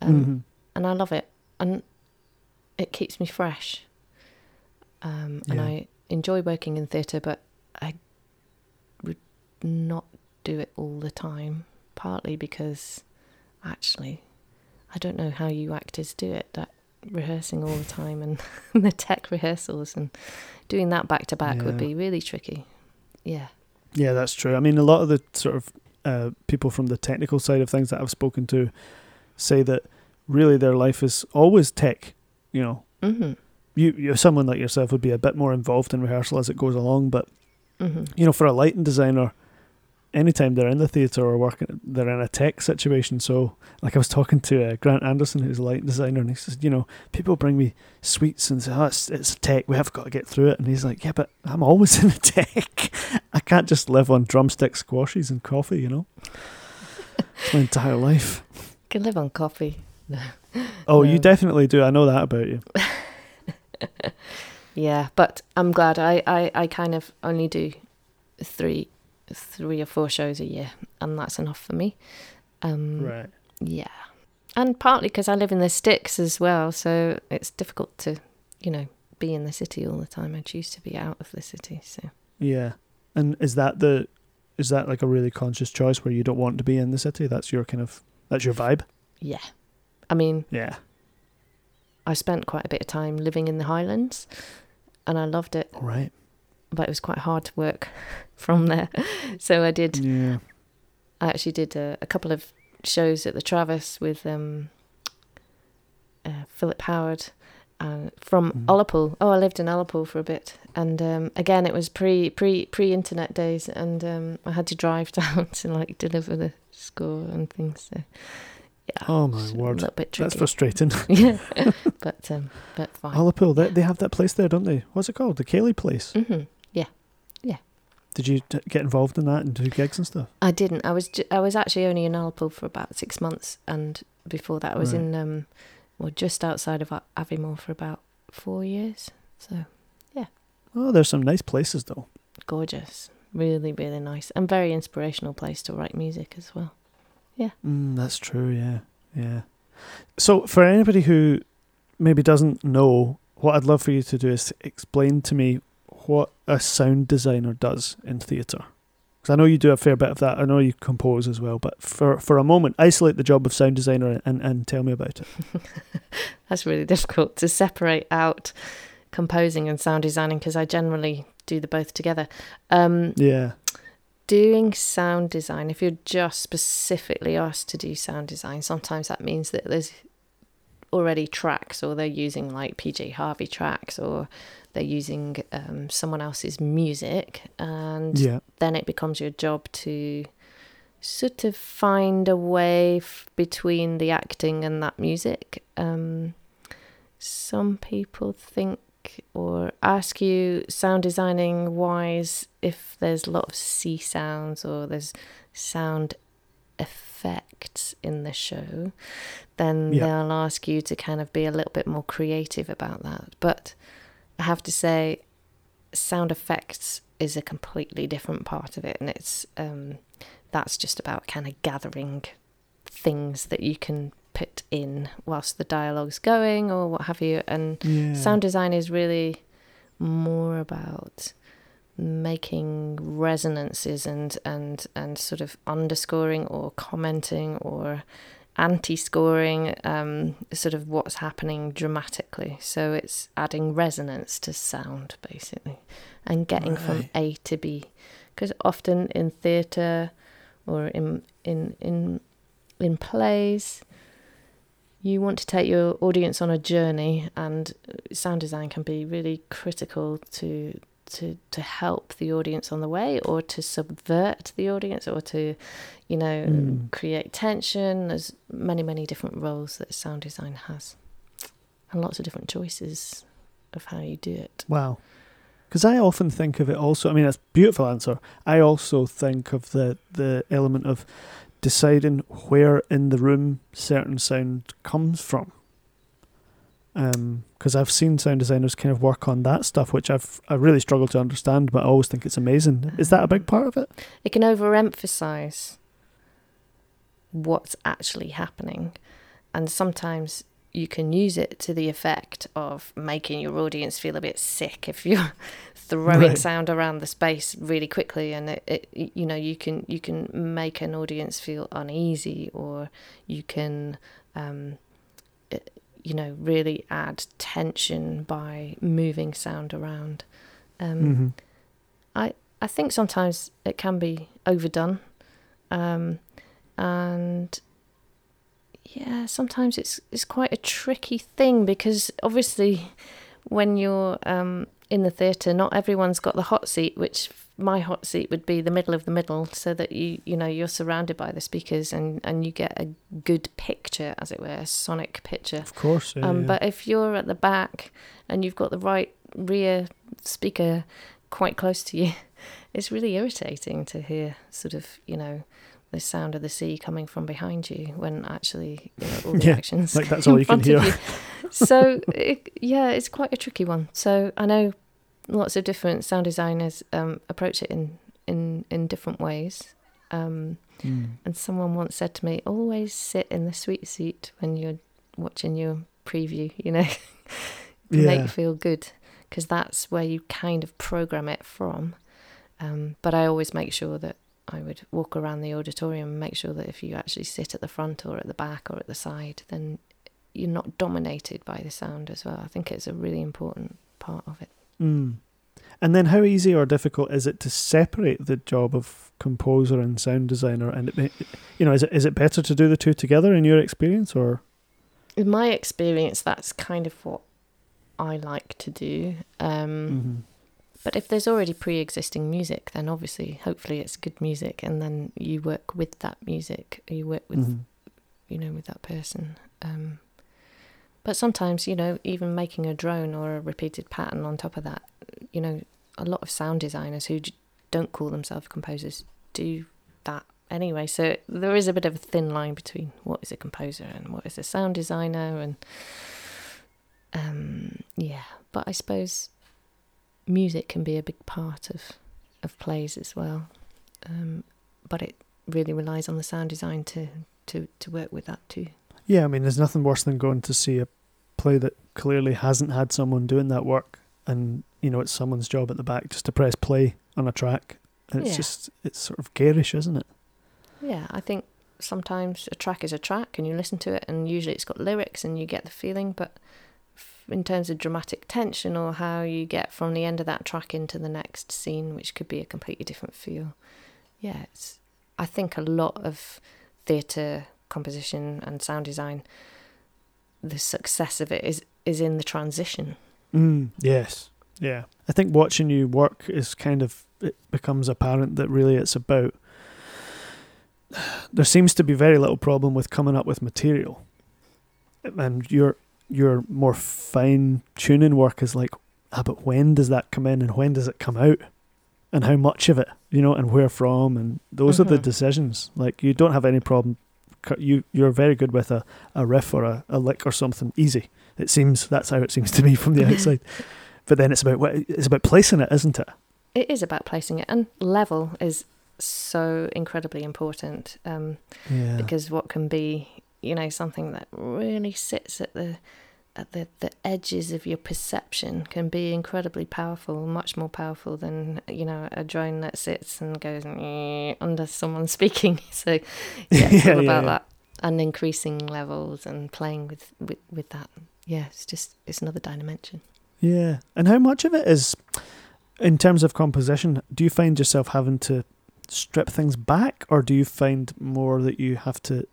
and I love it, and it keeps me fresh, and I enjoy working in theatre, but I would not do it all the time, partly because actually I don't know how you actors do it, that rehearsing all the time and the tech rehearsals and doing that back to back would be really tricky. Yeah, that's true. I mean, a lot of the sort of people from the technical side of things that I've spoken to say that really their life is always tech, you know. You someone like yourself would be a bit more involved in rehearsal as it goes along, but you know, for a lighting designer, anytime they're in the theatre or working, they're in a tech situation. So like, I was talking to Grant Anderson, who's a lighting designer, and he says, you know, people bring me sweets and say, it's tech, we have got to get through it. And he's like, yeah, but I'm always in the tech. I can't just live on drumstick squashes and coffee, you know. It's my entire life. You can live on coffee. No. Oh, no. You definitely do. I know that about you. Yeah, but I'm glad I kind of only do three or four shows a year, and that's enough for me. And partly because I live in the sticks as well, so it's difficult to, you know, be in the city all the time. I choose to be out of the city. So and is that like a really conscious choice where you don't want to be in the city? That's your vibe? I spent quite a bit of time living in the Highlands, and I loved it. Right. But it was quite hard to work from there. So I did. Yeah. I actually did a couple of shows at the Travis with Philip Howard from Ullapool. Oh, I lived in Ullapool for a bit. And again, it was pre-internet days, and I had to drive down to like deliver the score and things. So, yeah. Oh my word! A little bit tricky. That's frustrating. Yeah, but fine. Ullapool, they have that place there, don't they? What's it called? The Cayley place. Mm-hmm. Yeah, yeah. Did you get involved in that and do gigs and stuff? I didn't. I was actually only in Ullapool for about 6 months, and before that, I was in just outside of Aviemore for about 4 years. So, yeah. Oh, there's some nice places though. Gorgeous, really, really nice, and very inspirational place to write music as well. Yeah. That's true, yeah. Yeah. So for anybody who maybe doesn't know, what I'd love for you to do is explain to me what a sound designer does in theatre. Because I know you do a fair bit of that. I know you compose as well. But for a moment, isolate the job of sound designer and tell me about it. That's really difficult to separate out composing and sound designing, because I generally do the both together. Yeah. Doing sound design, if you're just specifically asked to do sound design, sometimes that means that there's already tracks, or they're using like PJ Harvey tracks, or they're using someone else's music, and then it becomes your job to sort of find a way between the acting and that music. Some people think or ask you sound designing wise if there's a lot of C sounds or there's sound effects in the show, then they'll ask you to kind of be a little bit more creative about that. But I have to say, sound effects is a completely different part of it, and it's that's just about kind of gathering things that you can put in whilst the dialogue's going or what have you. And sound design is really more about making resonances and sort of underscoring or commenting or anti-scoring sort of what's happening dramatically. So it's adding resonance to sound, basically, and getting from A to B, because often in theatre or in plays, you want to take your audience on a journey, and sound design can be really critical to help the audience on the way, or to subvert the audience, or to, create tension. There's many, many different roles that sound design has, and lots of different choices of how you do it. Wow. Because I often think of it also, I mean, that's a beautiful answer. I also think of the element of deciding where in the room certain sound comes from, because I've seen sound designers kind of work on that stuff, which I really struggle to understand, but I always think it's amazing. Is that a big part of it? It can overemphasize what's actually happening, and sometimes you can use it to the effect of making your audience feel a bit sick if you're throwing sound around the space really quickly, and you can make an audience feel uneasy, or you can really add tension by moving sound around. I think sometimes it can be overdone, and yeah, sometimes it's quite a tricky thing, because obviously when you're in the theatre, not everyone's got the hot seat, which my hot seat would be the middle of the middle, so that you're surrounded by the speakers and you get a good picture, as it were, a sonic picture. Of course. Yeah, But if you're at the back and you've got the right rear speaker quite close to you, it's really irritating to hear sort of, the sound of the sea coming from behind you, when actually all directions. Like that's all you can hear. So it's quite a tricky one. So I know lots of different sound designers approach it in different ways. And someone once said to me, "Always sit in the sweet seat when you're watching your preview. Make you feel good, because that's where you kind of program it from." But I always make sure that I would walk around the auditorium and make sure that if you actually sit at the front or at the back or at the side, then you're not dominated by the sound as well. I think it's a really important part of it. Mm. And then how easy or difficult is it to separate the job of composer and sound designer? And it, you know, is it better to do the two together in your experience, or? In my experience, that's kind of what I like to do. Mm-hmm. But if there's already pre-existing music, then obviously, hopefully it's good music, and then you work with that music, you work with, mm-hmm. you know, with that person. But sometimes, you know, even making a drone or a repeated pattern on top of that, you know, a lot of sound designers who don't call themselves composers do that anyway. So there is a bit of a thin line between what is a composer and what is a sound designer, and yeah. But I suppose music can be a big part of plays as well. But it really relies on the sound design to work with that too. Yeah, I mean, there's nothing worse than going to see a play that clearly hasn't had someone doing that work, and, you know, it's someone's job at the back just to press play on a track, and it's just, it's sort of garish, isn't it? Yeah, I think sometimes a track is a track, and you listen to it, and usually it's got lyrics, and you get the feeling, but in terms of dramatic tension or how you get from the end of that track into the next scene, which could be a completely different feel. Yeah, it's, I think a lot of theatre composition and sound design, the success of it is in the transition. Mm, yes, yeah. I think watching you work is kind of, it becomes apparent that really it's about, there seems to be very little problem with coming up with material, and your more fine tuning work is like, ah, but when does that come in and when does it come out, and how much of it, you know, and where from, and those mm-hmm. are the decisions. Like, you don't have any problem. You're very good with a riff or a lick or something easy. It seems that's how it seems to me from the outside. But then it's about placing it, isn't it? It is about placing it, and level is so incredibly important. Because what can be, you know, something that really sits at the edges of your perception can be incredibly powerful, much more powerful than, you know, a drone that sits and goes under someone speaking. So yeah, it's all about that, and increasing levels and playing with that. Yeah, it's another dimension. Yeah. And how much of it is, in terms of composition, do you find yourself having to strip things back, or do you find more that you have to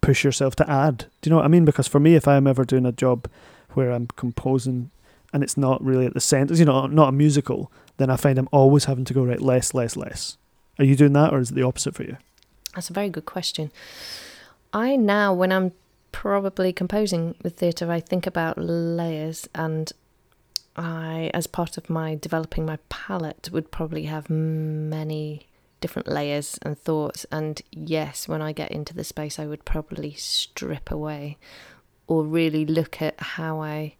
push yourself to add? Do you know what I mean? Because for me, if I'm ever doing a job where I'm composing and it's not really at the centre, you know, not a musical, then I find I'm always having to go, right, less. Are you doing that, or is it the opposite for you? That's a very good question. I now, when I'm probably composing with theatre, I think about layers, and I, as part of my developing my palette, would probably have many different layers and thoughts. And yes, when I get into the space, I would probably strip away or really look at how I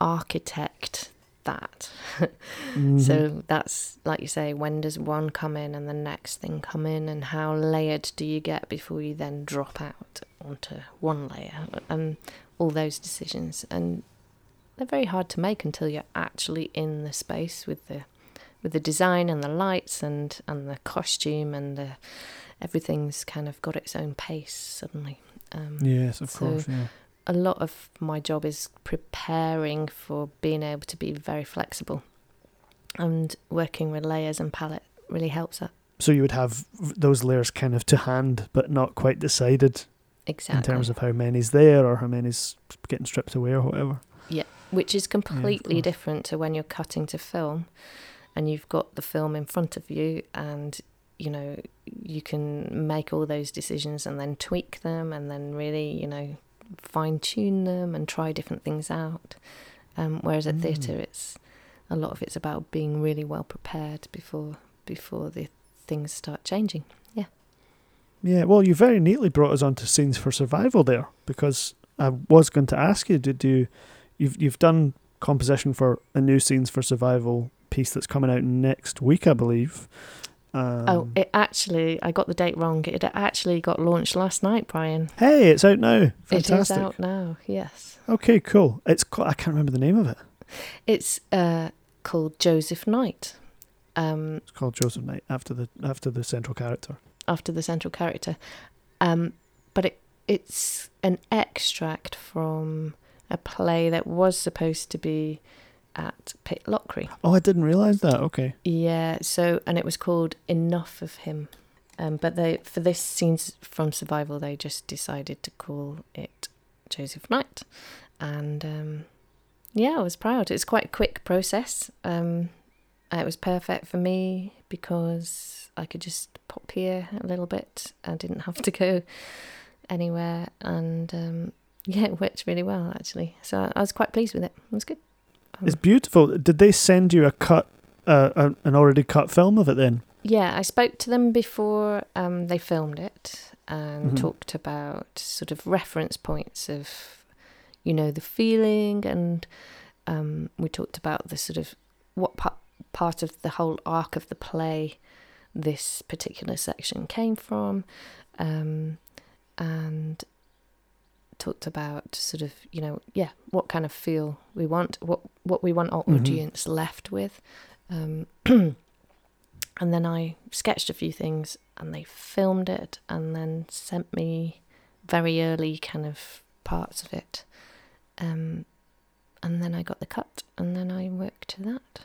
architect that. Mm-hmm. So that's, like you say, when does one come in and the next thing come in, and how layered do you get before you then drop out onto one layer, and all those decisions. And they're very hard to make until you're actually in the space with the design and the lights and the costume, and everything's kind of got its own pace suddenly. Yes, of course. Yeah. A lot of my job is preparing for being able to be very flexible, and working with layers and palette really helps that. So you would have those layers kind of to hand, but not quite decided exactly in terms of how many's there or how many's getting stripped away or whatever. Yeah, which is completely different to when you're cutting to film. And you've got the film in front of you, and, you know, you can make all those decisions and then tweak them, and then really, you know, fine-tune them and try different things out. Whereas at theatre, a lot of it's about being really well prepared before the things start changing. Yeah. Yeah, well, you very neatly brought us on to Scenes for Survival there, because I was going to ask you, you've done composition for a new Scenes for Survival piece that's coming out next week, I believe. I got the date wrong. It actually got launched last night, Brian. Hey, it's out now. Fantastic. It is out now, yes. Okay, cool. It's I can't remember the name of it. It's called Joseph Knight. It's called Joseph Knight after the central character. After the central character. But it's an extract from a play that was supposed to be at Pitt Lockery. Oh, I didn't realise that. Okay. Yeah. So, and it was called Enough of Him. But they, for this Scenes from Survival, they just decided to call it Joseph Knight. And yeah, I was proud. It's quite a quick process. It was perfect for me because I could just pop here a little bit. I didn't have to go anywhere. And yeah, it worked really well, actually. So I was quite pleased with it. It was good. It's beautiful. Did they send you a cut, an already cut film of it then? Yeah, I spoke to them before they filmed it and talked about sort of reference points of, you know, the feeling, and we talked about the sort of what part of the whole arc of the play this particular section came from, and talked about sort of, you know, yeah, what kind of feel we want, what we want our audience left with. And then I sketched a few things and they filmed it and then sent me very early kind of parts of it. And then I got the cut and then I worked to that.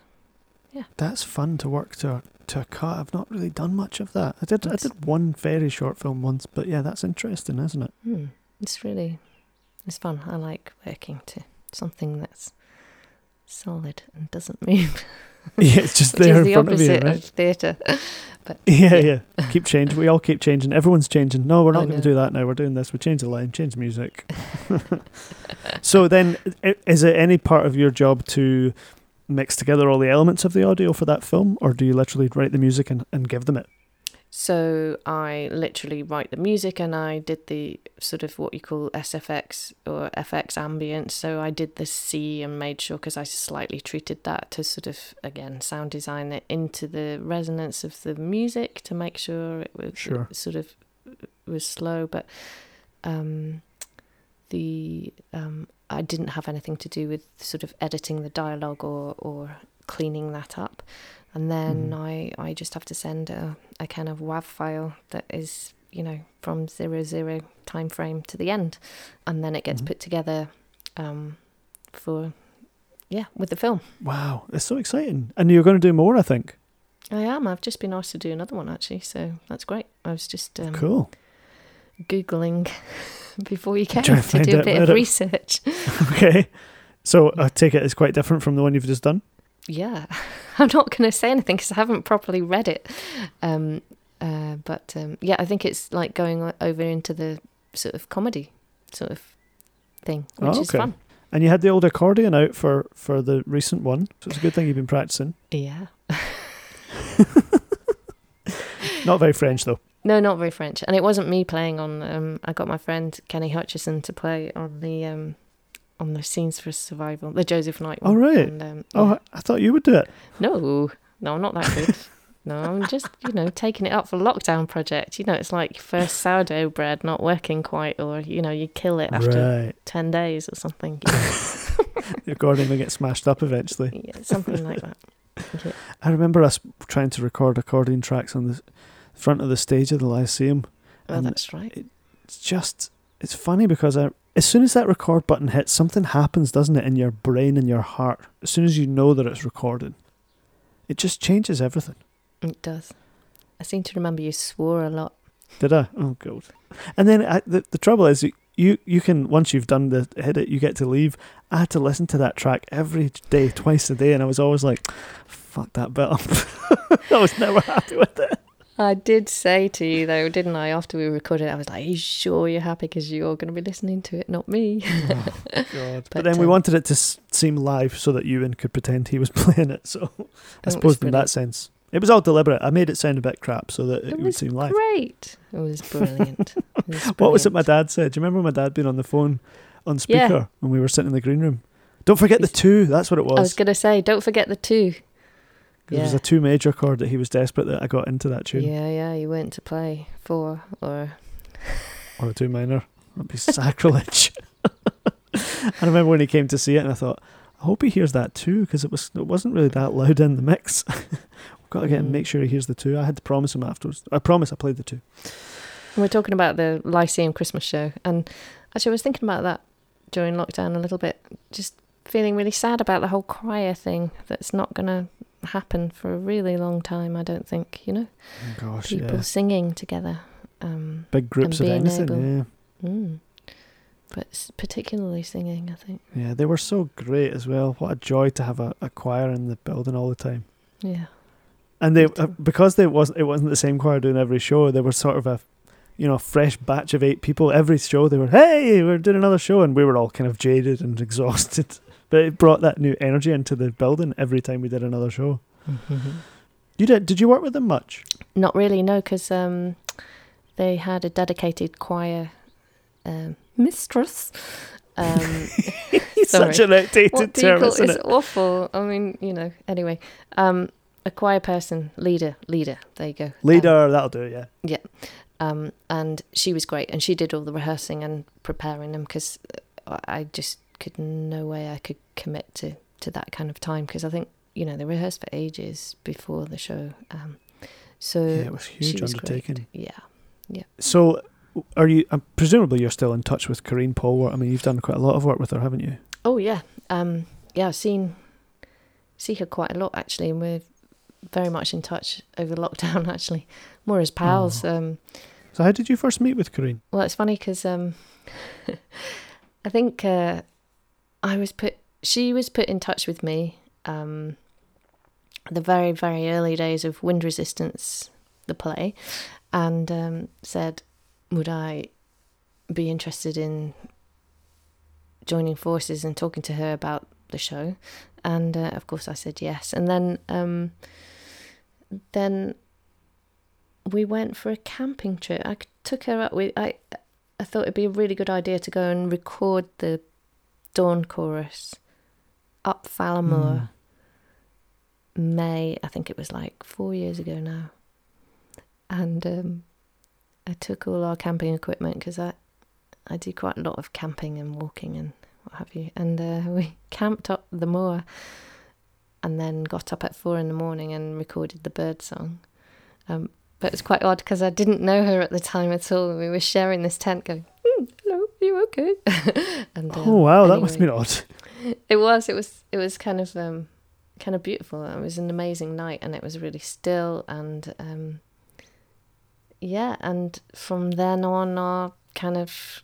Yeah. That's fun to work to a cut. I've not really done much of that. I did one very short film once, but yeah, that's interesting, isn't it? Mm. It's fun. I like working to something that's solid and doesn't move. Yeah, it's just there in front of you, right? Of theatre. But yeah. Keep changing. We all keep changing. Everyone's changing. No, we're not going to do that now. We're doing this. We change the line, change the music. So then, is it any part of your job to mix together all the elements of the audio for that film, or do you literally write the music and give them it? So I literally write the music, and I did the sort of what you call SFX or FX ambience. So I did the C and made sure, because I slightly treated that to sort of, again, sound design it into the resonance of the music to make sure it was sort of was slow. But I didn't have anything to do with sort of editing the dialogue or cleaning that up. And then I just have to send a kind of WAV file that is, you know, from 00 time frame to the end. And then it gets put together with the film. Wow, it's so exciting. And you're going to do more, I think. I am. I've just been asked to do another one, actually. So that's great. I was just Googling before you came to do a bit of research. Okay. So I take it it's quite different from the one you've just done? Yeah, I'm not going to say anything because I haven't properly read it. But I think it's like going over into the sort of comedy sort of thing, which is fun. And you had the old accordion out for the recent one, so it's a good thing you've been practicing. Yeah. Not very French, though. No, not very French. And it wasn't me playing on... I got my friend Kenny Hutchison to play on the Scenes for Survival, the Joseph Knight one. Oh, right. And, I thought you would do it. No, I'm not that good. No, I'm just, you know, taking it up for lockdown project. You know, it's like first sourdough bread not working quite, or, you know, you kill it after 10 days or something. You know. The accordion will get smashed up eventually. Yeah, something like that. Yeah. I remember us trying to record accordion tracks on the front of the stage of the Lyceum. Oh, that's right. It's funny because as soon as that record button hits, something happens, doesn't it, in your brain and your heart? As soon as you know that it's recorded, it just changes everything. It does. I seem to remember you swore a lot. Did I? Oh, God. And then the trouble is, you can, once you've done the edit, you get to leave. I had to listen to that track every day, twice a day, and I was always like, fuck that bit up. I was never happy with it. I did say to you, though, didn't I, after we recorded it, I was like, are you sure you're happy because you're going to be listening to it, not me? Oh, God. But then we wanted it to seem live so that Ewan could pretend he was playing it. So I suppose in that sense, it was all deliberate. I made it sound a bit crap so that it would seem live. It was great. It was brilliant. What was it my dad said? Do you remember my dad being on the phone on speaker when we were sitting in the green room? Don't forget the two. That's what it was. I was going to say, don't forget the two. Because it was a two major chord that he was desperate that I got into that tune. Yeah, you went to play 4 or a 2 minor. That'd be sacrilege. I remember when he came to see it and I thought, I hope he hears that 2 because it wasn't really that loud in the mix. We've got to get him, make sure he hears the 2. I had to promise him afterwards. I promise I played the 2. We're talking about the Lyceum Christmas show, and actually I was thinking about that during lockdown a little bit, just feeling really sad about the whole choir thing. That's not going to happen for a really long time, I don't think, you know. Oh, gosh, people singing together. Big groups of anything, yeah. Mm. But particularly singing, I think. Yeah, they were so great as well. What a joy to have a choir in the building all the time. Yeah. And they because it wasn't the same choir doing every show, they were sort of a fresh batch of 8 people. Every show they were, hey, we're doing another show, and we were all kind of jaded and exhausted. But it brought that new energy into the building every time we did another show. Mm-hmm. Did you work with them much? Not really, no, because they had a dedicated choir mistress. It's such an outdated term, isn't it? It's awful. I mean, anyway. A choir person, leader, there you go. Leader, that'll do it, yeah. Yeah. And she was great, and she did all the rehearsing and preparing them, because I just could, no way I could commit to that kind of time, because I think, they rehearsed for ages before the show. It was a huge undertaking. Great. Yeah, yeah. So... Are you? Presumably, you're still in touch with Corrine Paul. I mean, you've done quite a lot of work with her, haven't you? Oh yeah, I've see her quite a lot actually, and we're very much in touch over lockdown. Actually, more as pals. Oh. So, how did you first meet with Corrine? Well, it's funny because I think she was put in touch with me the very, very early days of Wind Resistance, the play, and said, would I be interested in joining forces and talking to her about the show? And of course I said yes. And then we went for a camping trip. I took her up with... I thought it'd be a really good idea to go and record the Dawn Chorus up Fallamoor. May, I think it was like 4 years ago now. And... I took all our camping equipment because I do quite a lot of camping and walking and what have you. And we camped up the moor and then got up at 4 in the morning and recorded the bird song. But it's quite odd because I didn't know her at the time at all. We were sharing this tent going, hello, are you okay? And, oh, wow, anyway, that must have been odd. It was kind of beautiful. It was an amazing night and it was really still and... yeah, and from then on, our kind of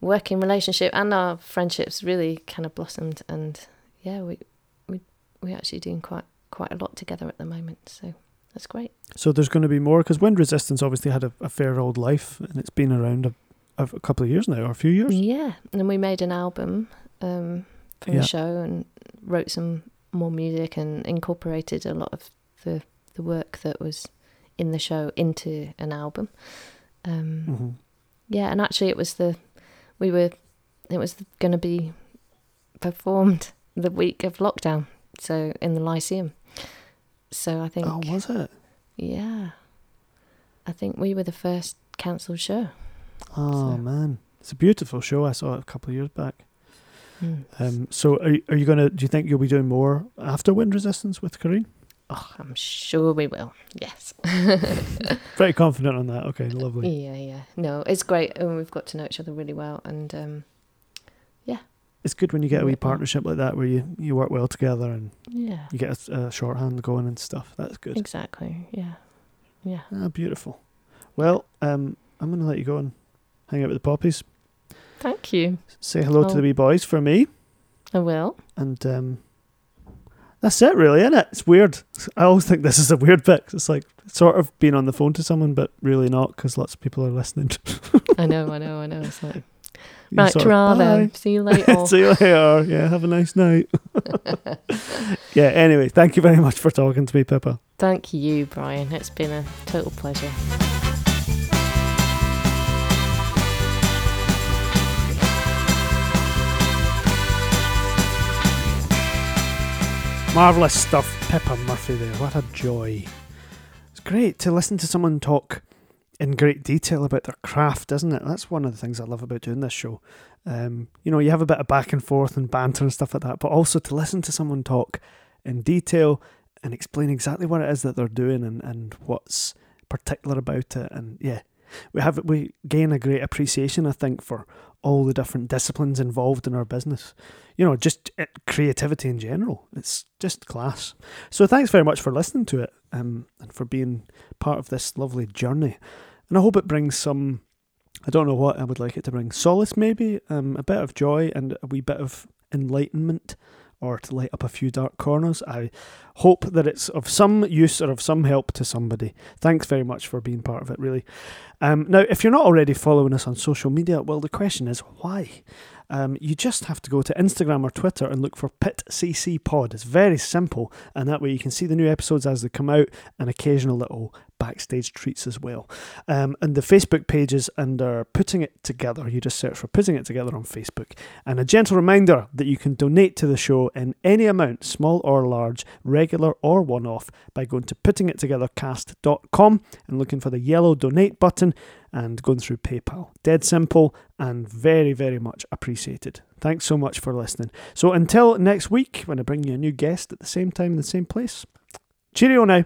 working relationship and our friendships really kind of blossomed, and yeah, we're actually doing quite a lot together at the moment, so that's great. So there's going to be more, because Wind Resistance obviously had a fair old life, and it's been around a couple of years now, or a few years. Yeah, and then we made an album from the show and wrote some more music and incorporated a lot of the work that was in the show into an album. Yeah, and actually it was going to be performed the week of lockdown, so in the Lyceum. So I think... Oh, was it? Yeah. I think we were the first cancelled show. Oh, so. Man. It's a beautiful show. I saw it a couple of years back. Mm. So are you going to... Do you think you'll be doing more after Wind Resistance with Corrine? Oh, I'm sure we will. Yes. Pretty confident on that. Okay, lovely. Yeah. No, it's great. And we've got to know each other really well. And yeah. It's good when you get a wee partnership like that where you work well together and you get a shorthand going and stuff. That's good. Exactly. Yeah. Yeah. Ah, beautiful. Well, I'm going to let you go and hang out with the poppies. Thank you. Say hello to the wee boys for me. I will. And... That's it, really, isn't it? It's weird. I always think this is a weird bit. It's like sort of being on the phone to someone, but really not, because lots of people are listening. I know. It's like, right, ta-ra then. See you later. See you later. Yeah, have a nice night. Yeah, anyway, thank you very much for talking to me, Pippa. Thank you, Brian. It's been a total pleasure. Marvellous stuff, Pippa Murphy there, what a joy. It's great to listen to someone talk in great detail about their craft, isn't it? That's one of the things I love about doing this show. You have a bit of back and forth and banter and stuff like that, but also to listen to someone talk in detail and explain exactly what it is that they're doing and what's particular about it. And yeah, We gain a great appreciation, I think, for all the different disciplines involved in our business. You know, just creativity in general. It's just class. So thanks very much for listening to it, and for being part of this lovely journey. And I hope it brings some, I don't know what I would like it to bring, solace maybe, a bit of joy and a wee bit of enlightenment, or to light up a few dark corners. I hope that it's of some use or of some help to somebody. Thanks very much for being part of it, really. Now, if you're not already following us on social media, well, the question is, why? You just have to go to Instagram or Twitter and look for PitCCPod. It's very simple, and that way you can see the new episodes as they come out, and occasional little backstage treats as well. And the Facebook pages under Putting It Together. You just search for Putting It Together on Facebook. And a gentle reminder that you can donate to the show in any amount, small or large, regular or one-off, by going to puttingittogethercast.com and looking for the yellow donate button and going through PayPal. Dead simple and very, very much appreciated. Thanks so much for listening. So until next week, when I bring you a new guest at the same time in the same place, cheerio now.